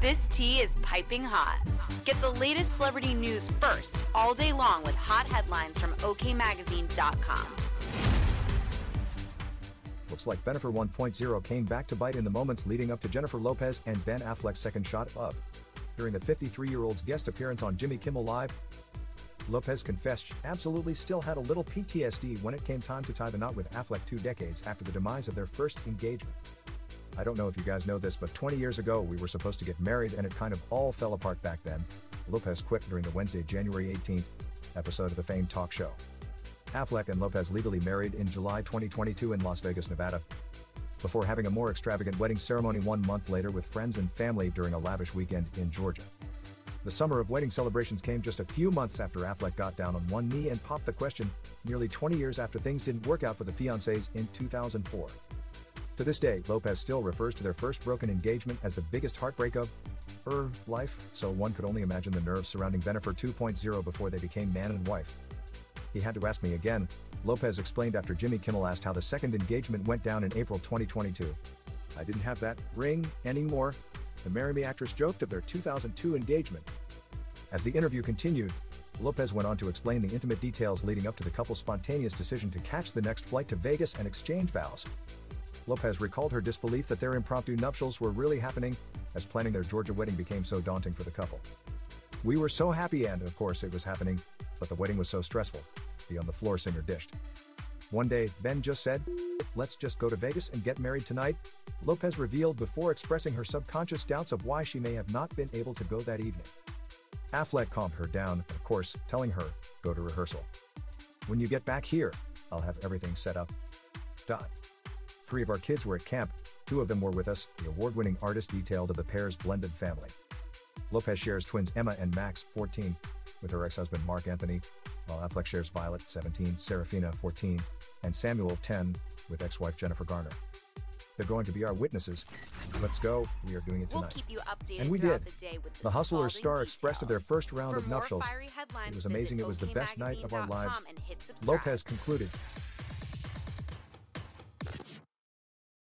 This tea is piping hot. Get the latest celebrity news first all day long with hot headlines from okmagazine.com. Looks like Bennifer 1.0 came back to bite in the moments leading up to Jennifer Lopez and Ben Affleck's second shot of. During the 53-year-old's guest appearance on Jimmy Kimmel Live, Lopez confessed she absolutely still had a little PTSD when it came time to tie the knot with Affleck 2 decades after the demise of their first engagement. I don't know if you guys know this, but 20 years ago we were supposed to get married and it kind of all fell apart back then. Lopez quit during the Wednesday, January 18th episode of the famed talk show. Affleck and Lopez legally married in July 2022 in Las Vegas, Nevada, before having a more extravagant wedding ceremony 1 month later with friends and family during a lavish weekend in Georgia. The summer of wedding celebrations came just a few months after Affleck got down on one knee and popped the question, nearly 20 years after things didn't work out for the fiancés in 2004. To this day, Lopez still refers to their first broken engagement as the biggest heartbreak of her life, so one could only imagine the nerves surrounding Bennifer 2.0 before they became man and wife. He had to ask me again, Lopez explained after Jimmy Kimmel asked how the second engagement went down in April 2022. I didn't have that ring anymore, the Marry Me actress joked of their 2002 engagement. As the interview continued, Lopez went on to explain the intimate details leading up to the couple's spontaneous decision to catch the next flight to Vegas and exchange vows. Lopez recalled her disbelief that their impromptu nuptials were really happening, as planning their Georgia wedding became so daunting for the couple. We were so happy and, of course, it was happening, but the wedding was so stressful, the on-the-floor singer dished. One day, Ben just said, "Let's just go to Vegas and get married tonight," Lopez revealed before expressing her subconscious doubts of why she may have not been able to go that evening. Affleck calmed her down, of course, telling her, "Go to rehearsal. When you get back here, I'll have everything set up." 3 of our kids were at camp, 2 of them were with us, the award-winning artist detailed of the pair's blended family. Lopez shares twins Emma and Max, 14, with her ex-husband Mark Anthony, while Affleck shares Violet, 17, Serafina, 14, and Samuel, 10, with ex-wife Jennifer Garner. They're going to be our witnesses. Let's go, we are doing it tonight. We'll keep you updated and we did. The Hustler's star expressed of their first round of nuptials. It was amazing, it was the best night of our lives, Lopez concluded.